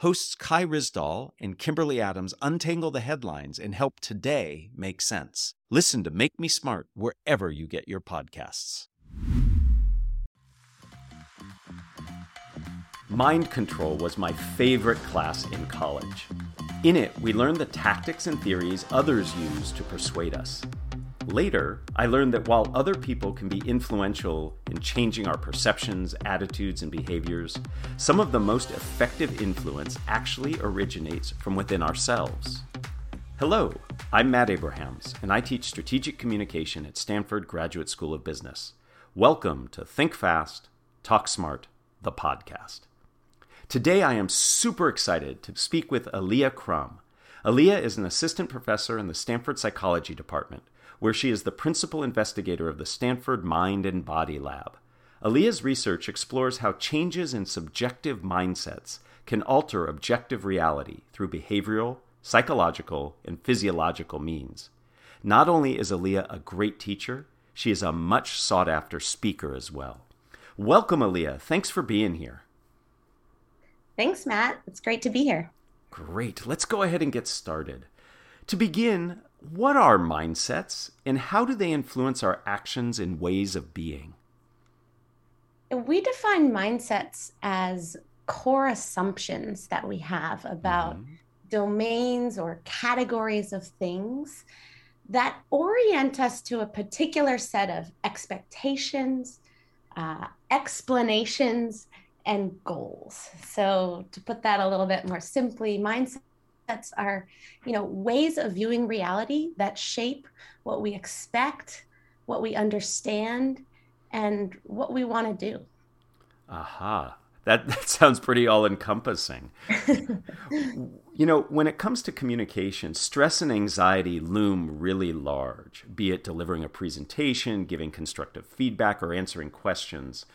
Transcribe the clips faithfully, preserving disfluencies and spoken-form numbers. hosts Kai Ryssdal and Kimberly Adams untangle the headlines and help today make sense. Listen to Make Me Smart wherever you get your podcasts. Mind Control was my favorite class in college. In it, we learned the tactics and theories others use to persuade us. Later, I learned that while other people can be influential in changing our perceptions, attitudes, and behaviors, some of the most effective influence actually originates from within ourselves. Hello, I'm Matt Abrahams, and I teach strategic communication at Stanford Graduate School of Business. Welcome to Think Fast, Talk Smart, the podcast. Today, I am super excited to speak with Aaliyah Crum. Aaliyah is an assistant professor in the Stanford Psychology Department, where she is the principal investigator of the Stanford Mind and Body Lab. Aaliyah's research explores how changes in subjective mindsets can alter objective reality through behavioral, psychological, and physiological means. Not only is Aaliyah a great teacher, she is a much sought-after speaker as well. Welcome, Aaliyah. Thanks for being here. Thanks, Matt. It's great to be here. Great. Let's go ahead and get started. To begin, what are mindsets, and how do they influence our actions and ways of being? We define mindsets as core assumptions that we have about mm-hmm. domains or categories of things that orient us to a particular set of expectations, uh, explanations, and goals. So to put that a little bit more simply, mindsets are, you know, ways of viewing reality that shape what we expect, what we understand, and what we want to do. Aha. That, that sounds pretty all-encompassing. You know, when it comes to communication, stress and anxiety loom really large, be it delivering a presentation, giving constructive feedback, or answering questions.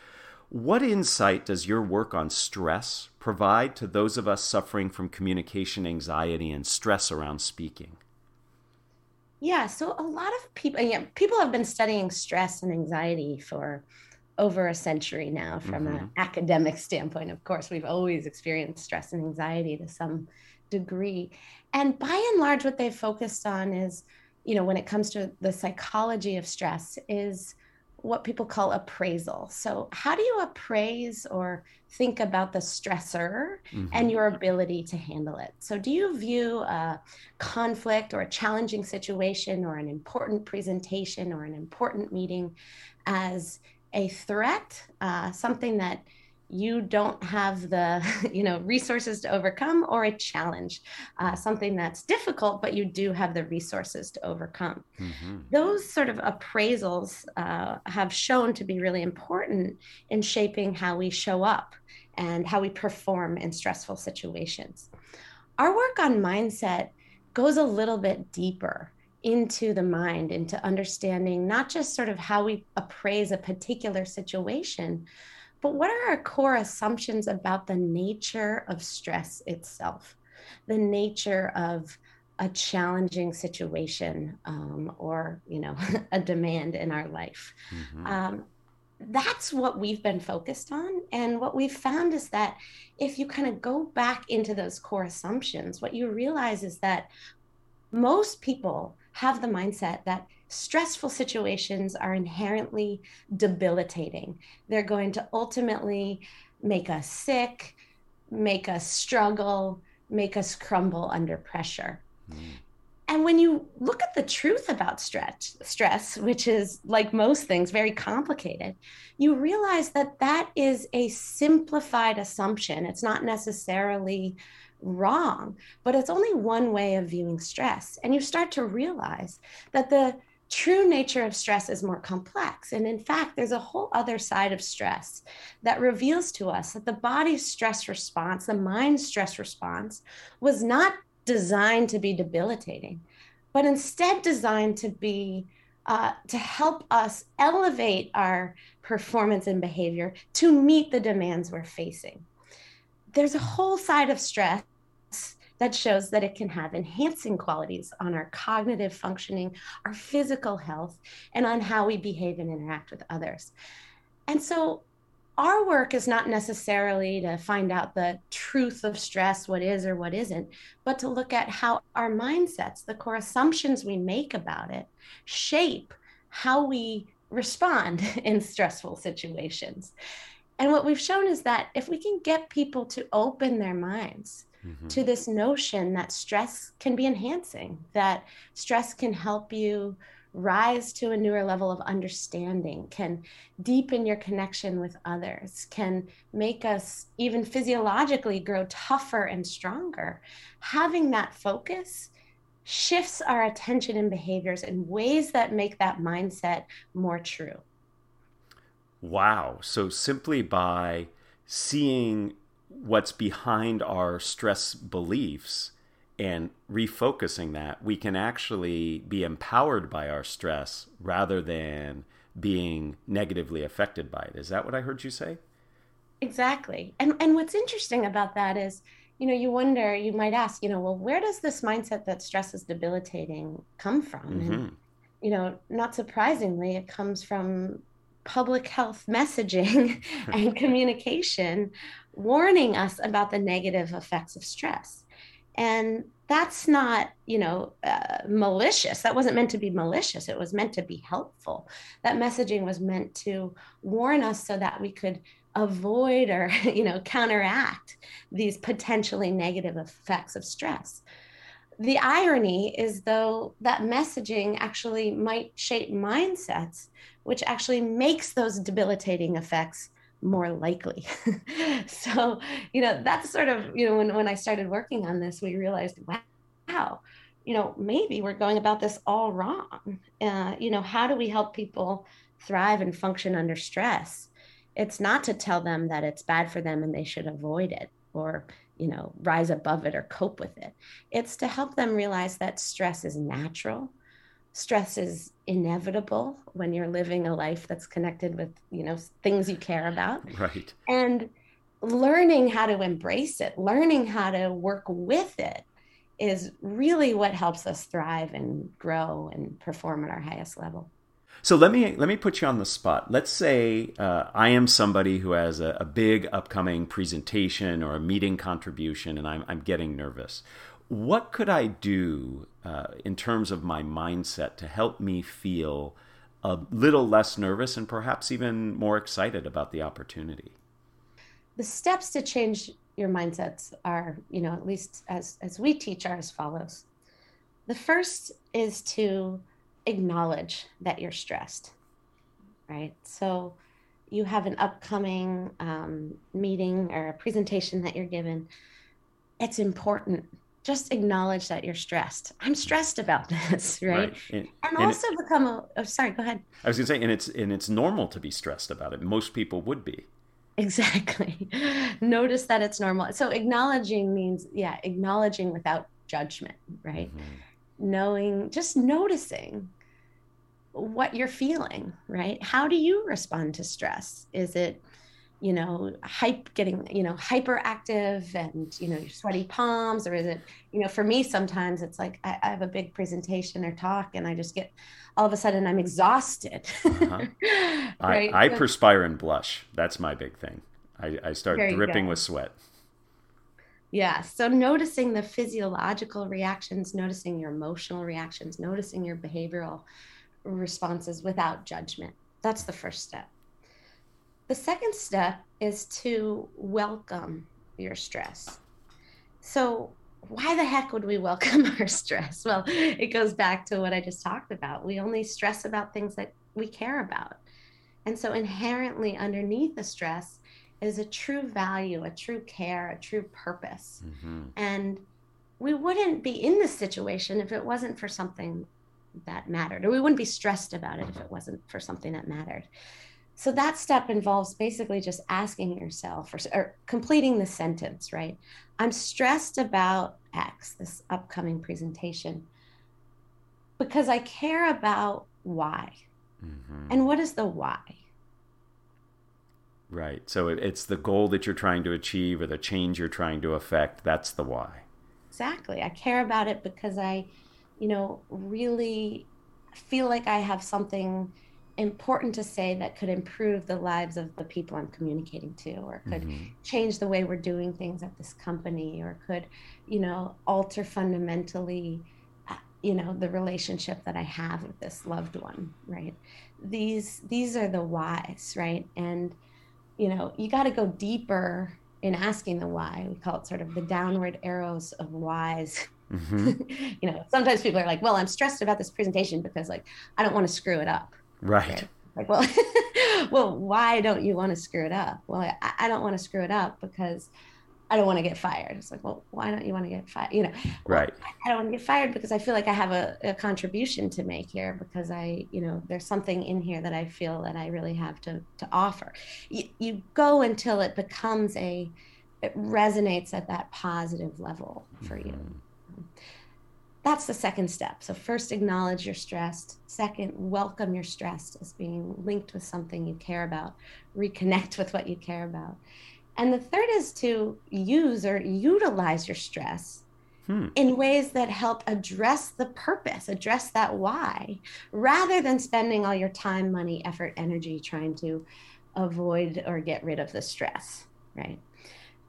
What insight does your work on stress provide to those of us suffering from communication anxiety and stress around speaking? Yeah, so a lot of people, yeah, people have been studying stress and anxiety for over a century now from mm-hmm. an academic standpoint. Of course, we've always experienced stress and anxiety to some degree. And by and large, what they've focused on is, you know, when it comes to the psychology of stress is what people call appraisal. So how do you appraise or think about the stressor mm-hmm. and your ability to handle it? So do you view a conflict or a challenging situation or an important presentation or an important meeting as a threat, uh, something that you don't have the, you know, resources to overcome, or a challenge, uh, something that's difficult, but you do have the resources to overcome. Mm-hmm. Those sort of appraisals uh, have shown to be really important in shaping how we show up and how we perform in stressful situations. Our work on mindset goes a little bit deeper into the mind, into understanding not just sort of how we appraise a particular situation, but what are our core assumptions about the nature of stress itself, the nature of a challenging situation, um, or, you know, a demand in our life? Mm-hmm. Um, that's what we've been focused on. And what we've found is that if you kind of go back into those core assumptions, what you realize is that most people have the mindset that stressful situations are inherently debilitating. They're going to ultimately make us sick, make us struggle, make us crumble under pressure. Mm. And when you look at the truth about stress, stress, which is, like most things, very complicated, you realize that that is a simplified assumption. It's not necessarily wrong, but it's only one way of viewing stress. And you start to realize that the true nature of stress is more complex. And in fact, there's a whole other side of stress that reveals to us that the body's stress response, the mind's stress response, was not designed to be debilitating, but instead designed to be uh, to help us elevate our performance and behavior to meet the demands we're facing. There's a whole side of stress that shows that it can have enhancing qualities on our cognitive functioning, our physical health, and on how we behave and interact with others. And so our work is not necessarily to find out the truth of stress, what is or what isn't, but to look at how our mindsets, the core assumptions we make about it, shape how we respond in stressful situations. And what we've shown is that if we can get people to open their minds mm-hmm. to this notion that stress can be enhancing, that stress can help you rise to a newer level of understanding, can deepen your connection with others, can make us even physiologically grow tougher and stronger, having that focus shifts our attention and behaviors in ways that make that mindset more true. Wow. So simply by seeing what's behind our stress beliefs and refocusing that, we can actually be empowered by our stress rather than being negatively affected by it. Is that what I heard you say? Exactly. And and what's interesting about that is, you know, you wonder, you might ask, you know, well, where does this mindset that stress is debilitating come from? Mm-hmm. And, you know, not surprisingly, it comes from public health messaging and communication warning us about the negative effects of stress. And that's not, you know, uh, malicious. That wasn't meant to be malicious. It was meant to be helpful. That messaging was meant to warn us so that we could avoid or, you know, counteract these potentially negative effects of stress. The irony is, though, that messaging actually might shape mindsets, which actually makes those debilitating effects more likely. So, you know, that's sort of, you know, when, when I started working on this, we realized, wow, you know, maybe we're going about this all wrong. Uh, you know, how do we help people thrive and function under stress? It's not to tell them that it's bad for them and they should avoid it or, you know, rise above it or cope with it. It's to help them realize that stress is natural. Stress is inevitable when you're living a life that's connected with, you know, things you care about. Right. And learning how to embrace it, learning how to work with it is really what helps us thrive and grow and perform at our highest level. So let me let me put you on the spot. Let's say uh, I am somebody who has a, a big upcoming presentation or a meeting contribution, and I'm I'm getting nervous. What could I do uh, in terms of my mindset to help me feel a little less nervous and perhaps even more excited about the opportunity? The steps to change your mindsets are, you know, at least as, as we teach, are as follows. The first is to acknowledge that you're stressed, right? So you have an upcoming um, meeting or a presentation that you're given. It's important. Just acknowledge that you're stressed. I'm stressed about this, right? right. And, and also and it, become a, oh, sorry, go ahead. I was gonna say, and it's and it's normal to be stressed about it. Most people would be. Exactly. Notice that it's normal. So acknowledging means, yeah, acknowledging without judgment, right? Mm-hmm. Knowing, just noticing what you're feeling, right? How do you respond to stress? Is it, you know, hype, getting, you know, hyperactive and, you know, your sweaty palms, or is it, you know, for me, sometimes it's like, I, I have a big presentation or talk and I just get, all of a sudden I'm exhausted. Uh-huh. right? I, I so, perspire and blush. That's my big thing. I, I start dripping go. with sweat. Yeah. So noticing the physiological reactions, noticing your emotional reactions, noticing your behavioral responses without judgment. That's the first step. The second step is to welcome your stress. So why the heck would we welcome our stress? Well, it goes back to what I just talked about. We only stress about things that we care about. And so inherently underneath the stress is a true value, a true care, a true purpose. Mm-hmm. And we wouldn't be in this situation if it wasn't for something that mattered, or we wouldn't be stressed about it if it wasn't for something that mattered. So that step involves basically just asking yourself or, or completing the sentence, right? I'm stressed about X, this upcoming presentation, because I care about why. Mm-hmm. And what is the why? Right. So it, it's the goal that you're trying to achieve or the change you're trying to affect. That's the why. Exactly. I care about it because I, you know, really feel like I have something important to say that could improve the lives of the people I'm communicating to, or could mm-hmm. change the way we're doing things at this company, or could, you know, alter fundamentally, you know, the relationship that I have with this loved one, right? These, these are the whys, right? And, you know, you got to go deeper in asking the why. We call it sort of the downward arrows of whys. Mm-hmm. You know, sometimes people are like, well, I'm stressed about this presentation because, like, I don't want to screw it up. Right. right. Like, well, well, why don't you want to screw it up? Well, I, I don't want to screw it up because I don't want to get fired. It's like, well, why don't you want to get fired? You know, right. Well, I don't want to get fired because I feel like I have a, a contribution to make here, because I, you know, there's something in here that I feel that I really have to, to offer. You, you go until it becomes a, it resonates at that positive level for mm-hmm. you. That's the second step. So first, acknowledge you're stressed. Second, welcome your stress as being linked with something you care about. Reconnect with what you care about. And the third is to use or utilize your stress hmm. in ways that help address the purpose, address that why, rather than spending all your time, money, effort, energy trying to avoid or get rid of the stress, right?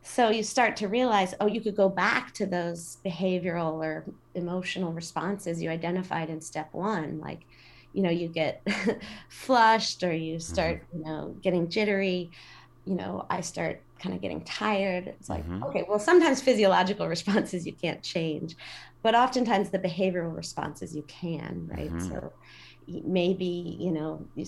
So you start to realize, oh, you could go back to those behavioral or emotional responses you identified in step one. Like, you know, you get flushed, or you start, mm-hmm. you know, getting jittery. You know, I start kind of getting tired. It's like, mm-hmm. okay, well, sometimes physiological responses you can't change, but oftentimes the behavioral responses you can, right? Mm-hmm. So maybe, you know, you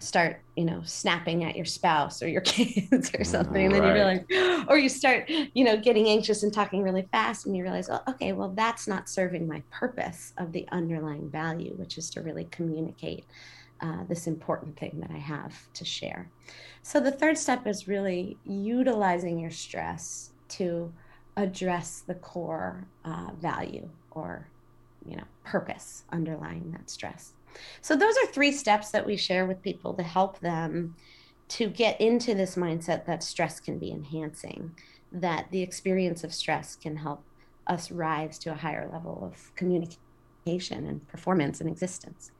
start, you know, snapping at your spouse or your kids or something. And then right. you realize, or you start, you know, getting anxious and talking really fast, and you realize, oh, okay, well, that's not serving my purpose of the underlying value, which is to really communicate uh, this important thing that I have to share. So the third step is really utilizing your stress to address the core uh, value or, you know, purpose underlying that stress. So those are three steps that we share with people to help them to get into this mindset that stress can be enhancing, that the experience of stress can help us rise to a higher level of communication and performance and existence.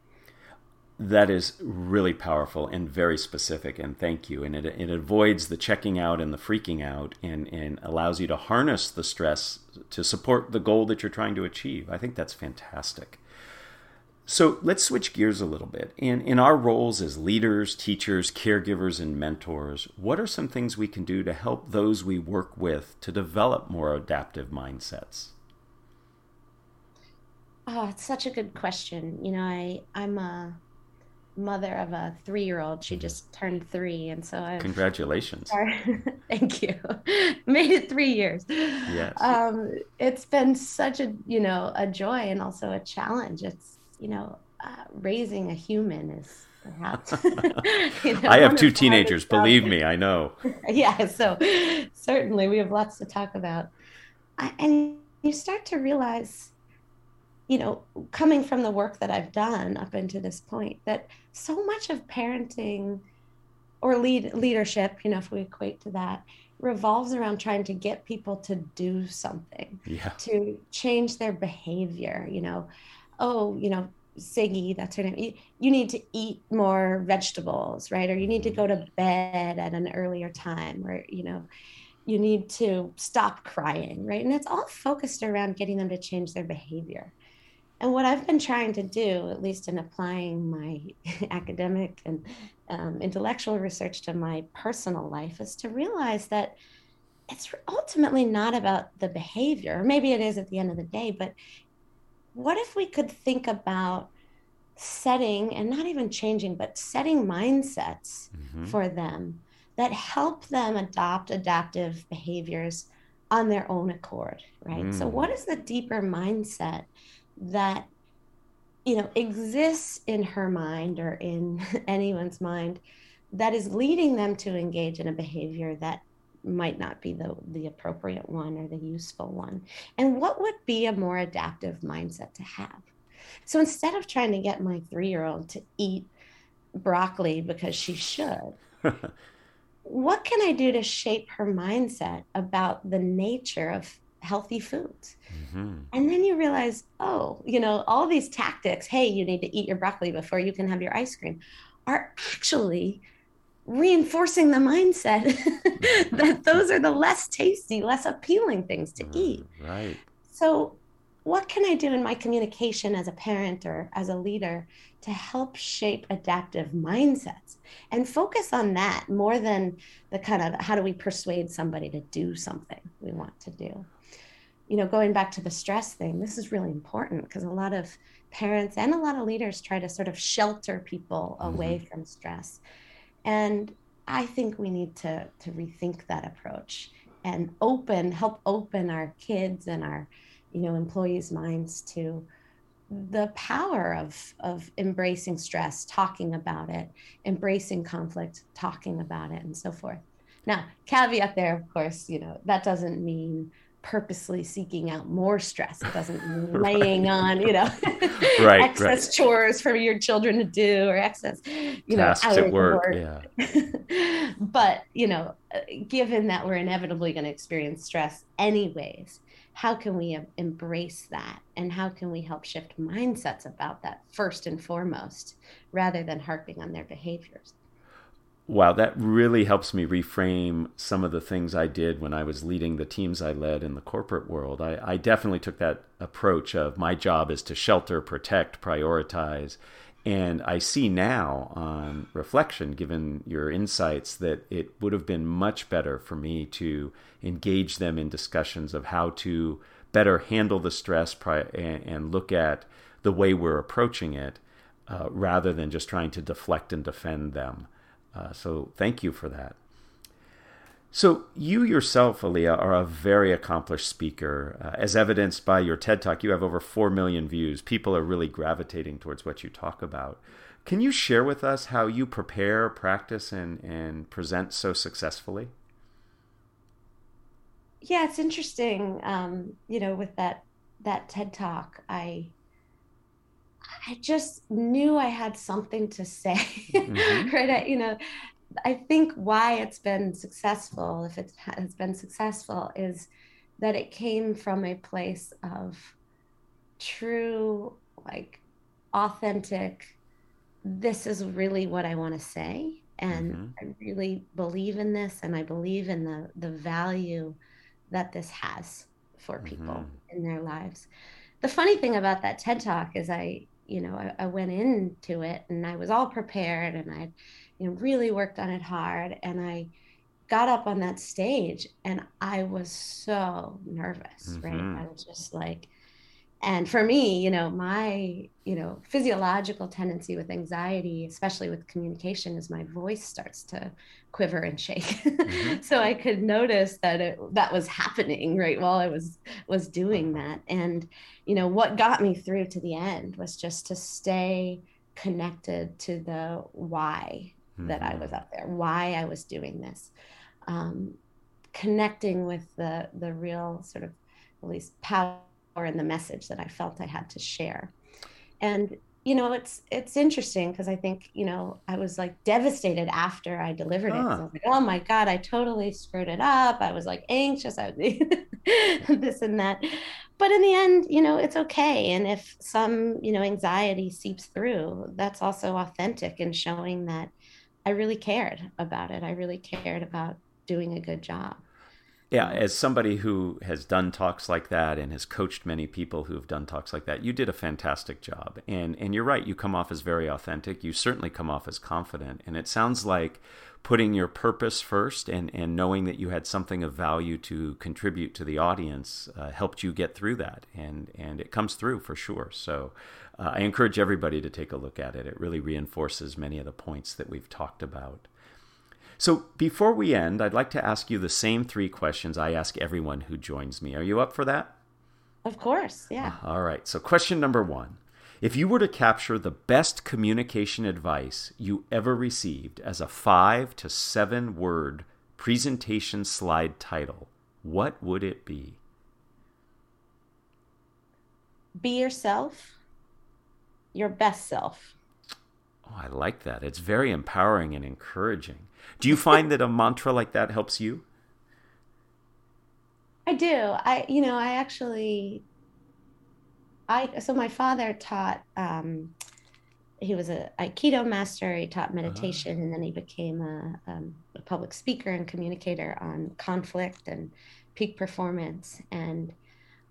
That is really powerful and very specific, and thank you. And it it avoids the checking out and the freaking out, and, and allows you to harness the stress to support the goal that you're trying to achieve. I think that's fantastic. So let's switch gears a little bit. In, in our roles as leaders, teachers, caregivers, and mentors, what are some things we can do to help those we work with to develop more adaptive mindsets? Oh, it's such a good question. You know, I, I'm a mother of a three-year-old. She just turned three, and so I congratulations. Thank you. Made it three years. Yes. Um, it's been such a, you know, a joy and also a challenge. It's, you know, uh, raising a human is perhaps. You know, I have two teenagers, believe me, I know. Yeah, so certainly we have lots to talk about. I, and you start to realize, you know, coming from the work that I've done up into this point, that so much of parenting or lead leadership, you know, if we equate to that, revolves around trying to get people to do something, yeah. to change their behavior, you know. Oh, you know, Siggy, that's her name. You, you need to eat more vegetables, right? Or you need to go to bed at an earlier time, or, you know, you need to stop crying, right? And it's all focused around getting them to change their behavior. And what I've been trying to do, at least in applying my academic and um, intellectual research to my personal life, is to realize that it's ultimately not about the behavior. Maybe it is at the end of the day, but what if we could think about setting, and not even changing, but setting mindsets mm-hmm. for them that help them adopt adaptive behaviors on their own accord, right? Mm. So what is the deeper mindset that, you know, exists in her mind or in anyone's mind that is leading them to engage in a behavior that might not be the, the appropriate one or the useful one? And what would be a more adaptive mindset to have? So instead of trying to get my three-year-old to eat broccoli because she should, what can I do to shape her mindset about the nature of healthy foods? Mm-hmm. And then you realize, oh, you know, all these tactics, hey, you need to eat your broccoli before you can have your ice cream, are actually reinforcing the mindset that those are the less tasty, less appealing things to eat. Right. So what can I do in my communication as a parent or as a leader to help shape adaptive mindsets and focus on that more than the kind of how do we persuade somebody to do something we want to do? You know, going back to the stress thing, this is really important because a lot of parents and a lot of leaders try to sort of shelter people away mm-hmm. from stress. And I think we need to to rethink that approach and open, help open our kids and our, you know, employees' minds to the power of of embracing stress, talking about it, embracing conflict, talking about it, and so forth. Now, caveat there, of course, you know, that doesn't mean purposely seeking out more stress. It doesn't mean laying right. on, you know, right, excess right. chores for your children to do or excess, you Tasks know, hours at work. work. Yeah. But, you know, given that we're inevitably going to experience stress anyways, how can we embrace that? And how can we help shift mindsets about that first and foremost, rather than harping on their behaviors? Wow, that really helps me reframe some of the things I did when I was leading the teams I led in the corporate world. I, I definitely took that approach of my job is to shelter, protect, prioritize. And I see now on reflection, given your insights, that it would have been much better for me to engage them in discussions of how to better handle the stress pri- and, and look at the way we're approaching it uh, rather than just trying to deflect and defend them. Uh, so thank you for that. So you yourself, Aaliyah, are a very accomplished speaker. Uh, as evidenced by your TED Talk, you have over four million views. People are really gravitating towards what you talk about. Can you share with us how you prepare, practice, and, and present so successfully? Yeah, it's interesting. Um, you know, with that that TED Talk, I... I just knew I had something to say, mm-hmm. right? I, you know, I think why it's been successful, if it has been successful, is that it came from a place of true, like, authentic, this is really what I want to say. And mm-hmm. I really believe in this. And I believe in the, the value that this has for people mm-hmm. in their lives. The funny thing about that TED Talk is I, you know, I, I went into it and I was all prepared and I, you know, really worked on it hard. And I got up on that stage and I was so nervous, mm-hmm. right? I was just like, and for me, you know, my, you know, physiological tendency with anxiety, especially with communication, is my voice starts to quiver and shake. Mm-hmm. So I could notice that it, that was happening right while I was, was doing that. And, you know, what got me through to the end was just to stay connected to the why mm-hmm. that I was up there, why I was doing this, um, connecting with the, the real sort of, at least power, or in the message that I felt I had to share. And, you know, it's it's interesting because I think, you know, I was like devastated after I delivered huh. it. So I was like, oh my God, I totally screwed it up. I was like anxious, I was this and that. But in the end, you know, it's okay. And if some, you know, anxiety seeps through, that's also authentic in showing that I really cared about it. I really cared about doing a good job. Yeah, as somebody who has done talks like that and has coached many people who have done talks like that, you did a fantastic job. And and you're right, you come off as very authentic. You certainly come off as confident. And it sounds like putting your purpose first and, and knowing that you had something of value to contribute to the audience uh, helped you get through that. And, and it comes through for sure. So uh, I encourage everybody to take a look at it. It really reinforces many of the points that we've talked about. So before we end, I'd like to ask you the same three questions I ask everyone who joins me. Are you up for that? Of course, yeah. All right. So question number one, if you were to capture the best communication advice you ever received as a five to seven word presentation slide title, what would it be? Be yourself. your best self. Oh, I like that. It's very empowering and encouraging. Do you find that a mantra like that helps you? I do. I, you know, I actually, I, so my father taught, um, he was an Aikido master. He taught meditation, uh-huh. and then he became a, um, a public speaker and communicator on conflict and peak performance. And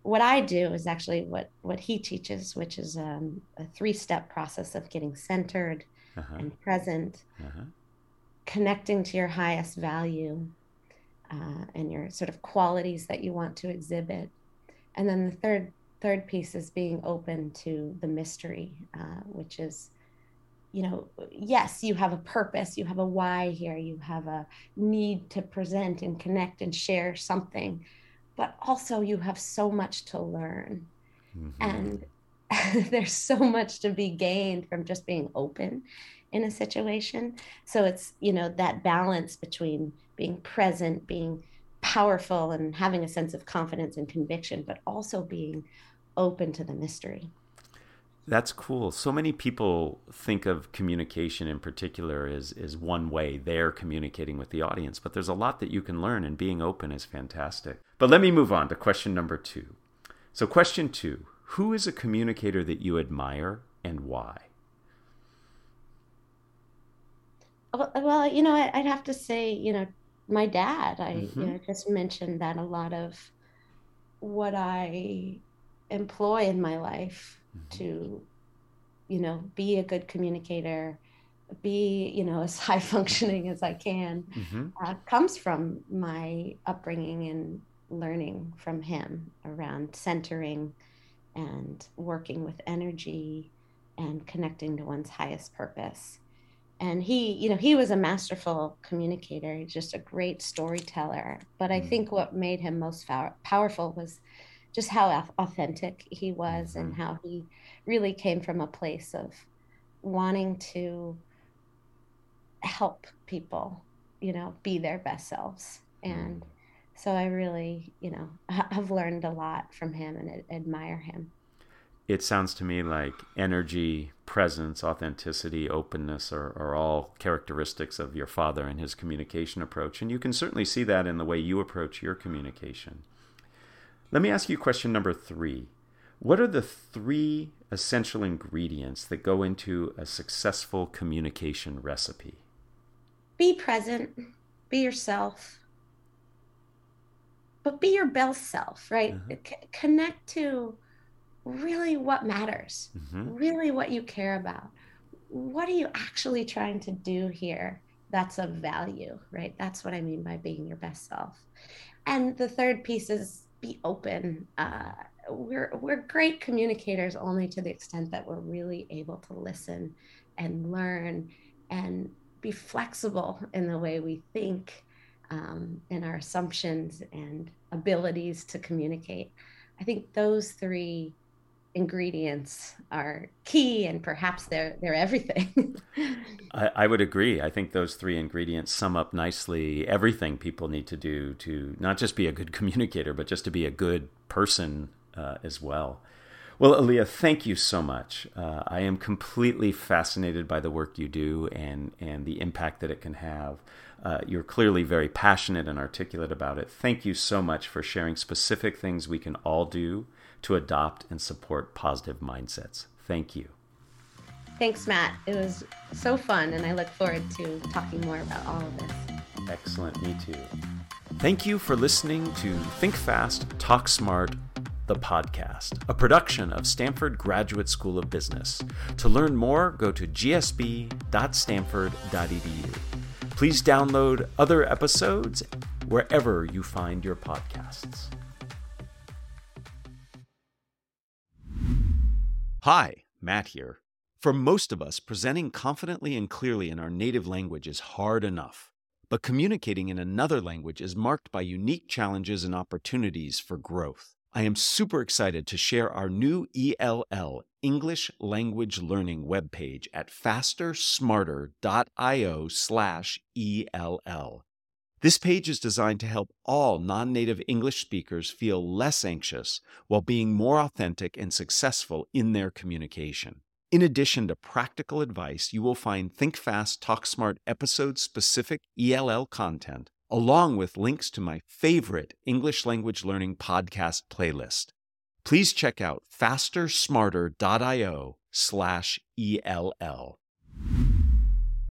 what I do is actually what, what he teaches, which is um, a three-step process of getting centered uh-huh. and present, uh-huh. connecting to your highest value, Uh, and your sort of qualities that you want to exhibit. And then the third third piece is being open to the mystery, uh, which is, you know, yes, you have a purpose, you have a why here, you have a need to present and connect and share something, but also you have so much to learn. Mm-hmm. And there's so much to be gained from just being open in a situation. So it's, you know, that balance between being present, being powerful, and having a sense of confidence and conviction, but also being open to the mystery. That's cool. So many people think of communication in particular as, as one way they're communicating with the audience, but there's a lot that you can learn, and being open is fantastic. But let me move on to question number two. So question two, who is a communicator that you admire and why? Well, you know, I'd have to say, you know, my dad. I mm-hmm. you know, just mentioned that a lot of what I employ in my life mm-hmm. to, you know, be a good communicator, be, you know, as high functioning as I can, mm-hmm. uh, comes from my upbringing and learning from him around centering and working with energy and connecting to one's highest purpose. And he, you know, he was a masterful communicator. He's just a great storyteller. But I mm-hmm. think what made him most power- powerful was just how authentic he was mm-hmm. and how he really came from a place of wanting to help people, you know, be their best selves. Mm-hmm. And so I really, you know, have learned a lot from him and admire him. It sounds to me like energy, presence, authenticity, openness are, are all characteristics of your father and his communication approach. And you can certainly see that in the way you approach your communication. Let me ask you question number three. What are the three essential ingredients that go into a successful communication recipe? Be present, be yourself, but be your best self, right? Uh-huh. C- connect to really what matters, mm-hmm. really what you care about. What are you actually trying to do here that's of value, right? That's what I mean by being your best self. And the third piece is be open. Uh, we're we're great communicators only to the extent that we're really able to listen and learn and be flexible in the way we think, um, in our assumptions and abilities to communicate. I think those three ingredients are key, and perhaps they're they're everything. I, I would agree. I think those three ingredients sum up nicely everything people need to do to not just be a good communicator, but just to be a good person uh, as well. Well, Aaliyah, thank you so much. Uh, I am completely fascinated by the work you do and, and the impact that it can have. Uh, you're clearly very passionate and articulate about it. Thank you so much for sharing specific things we can all do to adopt and support positive mindsets. Thank you. Thanks, Matt. It was so fun, and I look forward to talking more about all of this. Excellent. Me too. Thank you for listening to Think Fast, Talk Smart, the podcast, a production of Stanford Graduate School of Business. To learn more, go to g s b dot stanford dot e d u. Please download other episodes wherever you find your podcasts. Hi, Matt here. For most of us, presenting confidently and clearly in our native language is hard enough. But communicating in another language is marked by unique challenges and opportunities for growth. I am super excited to share our new E L L, English Language Learning, webpage at fastersmarter dot i o slash E L L. This page is designed to help all non-native English speakers feel less anxious while being more authentic and successful in their communication. In addition to practical advice, you will find Think Fast, Talk Smart episode-specific E L L content, along with links to my favorite English language learning podcast playlist. Please check out fastersmarter dot io slash E L L.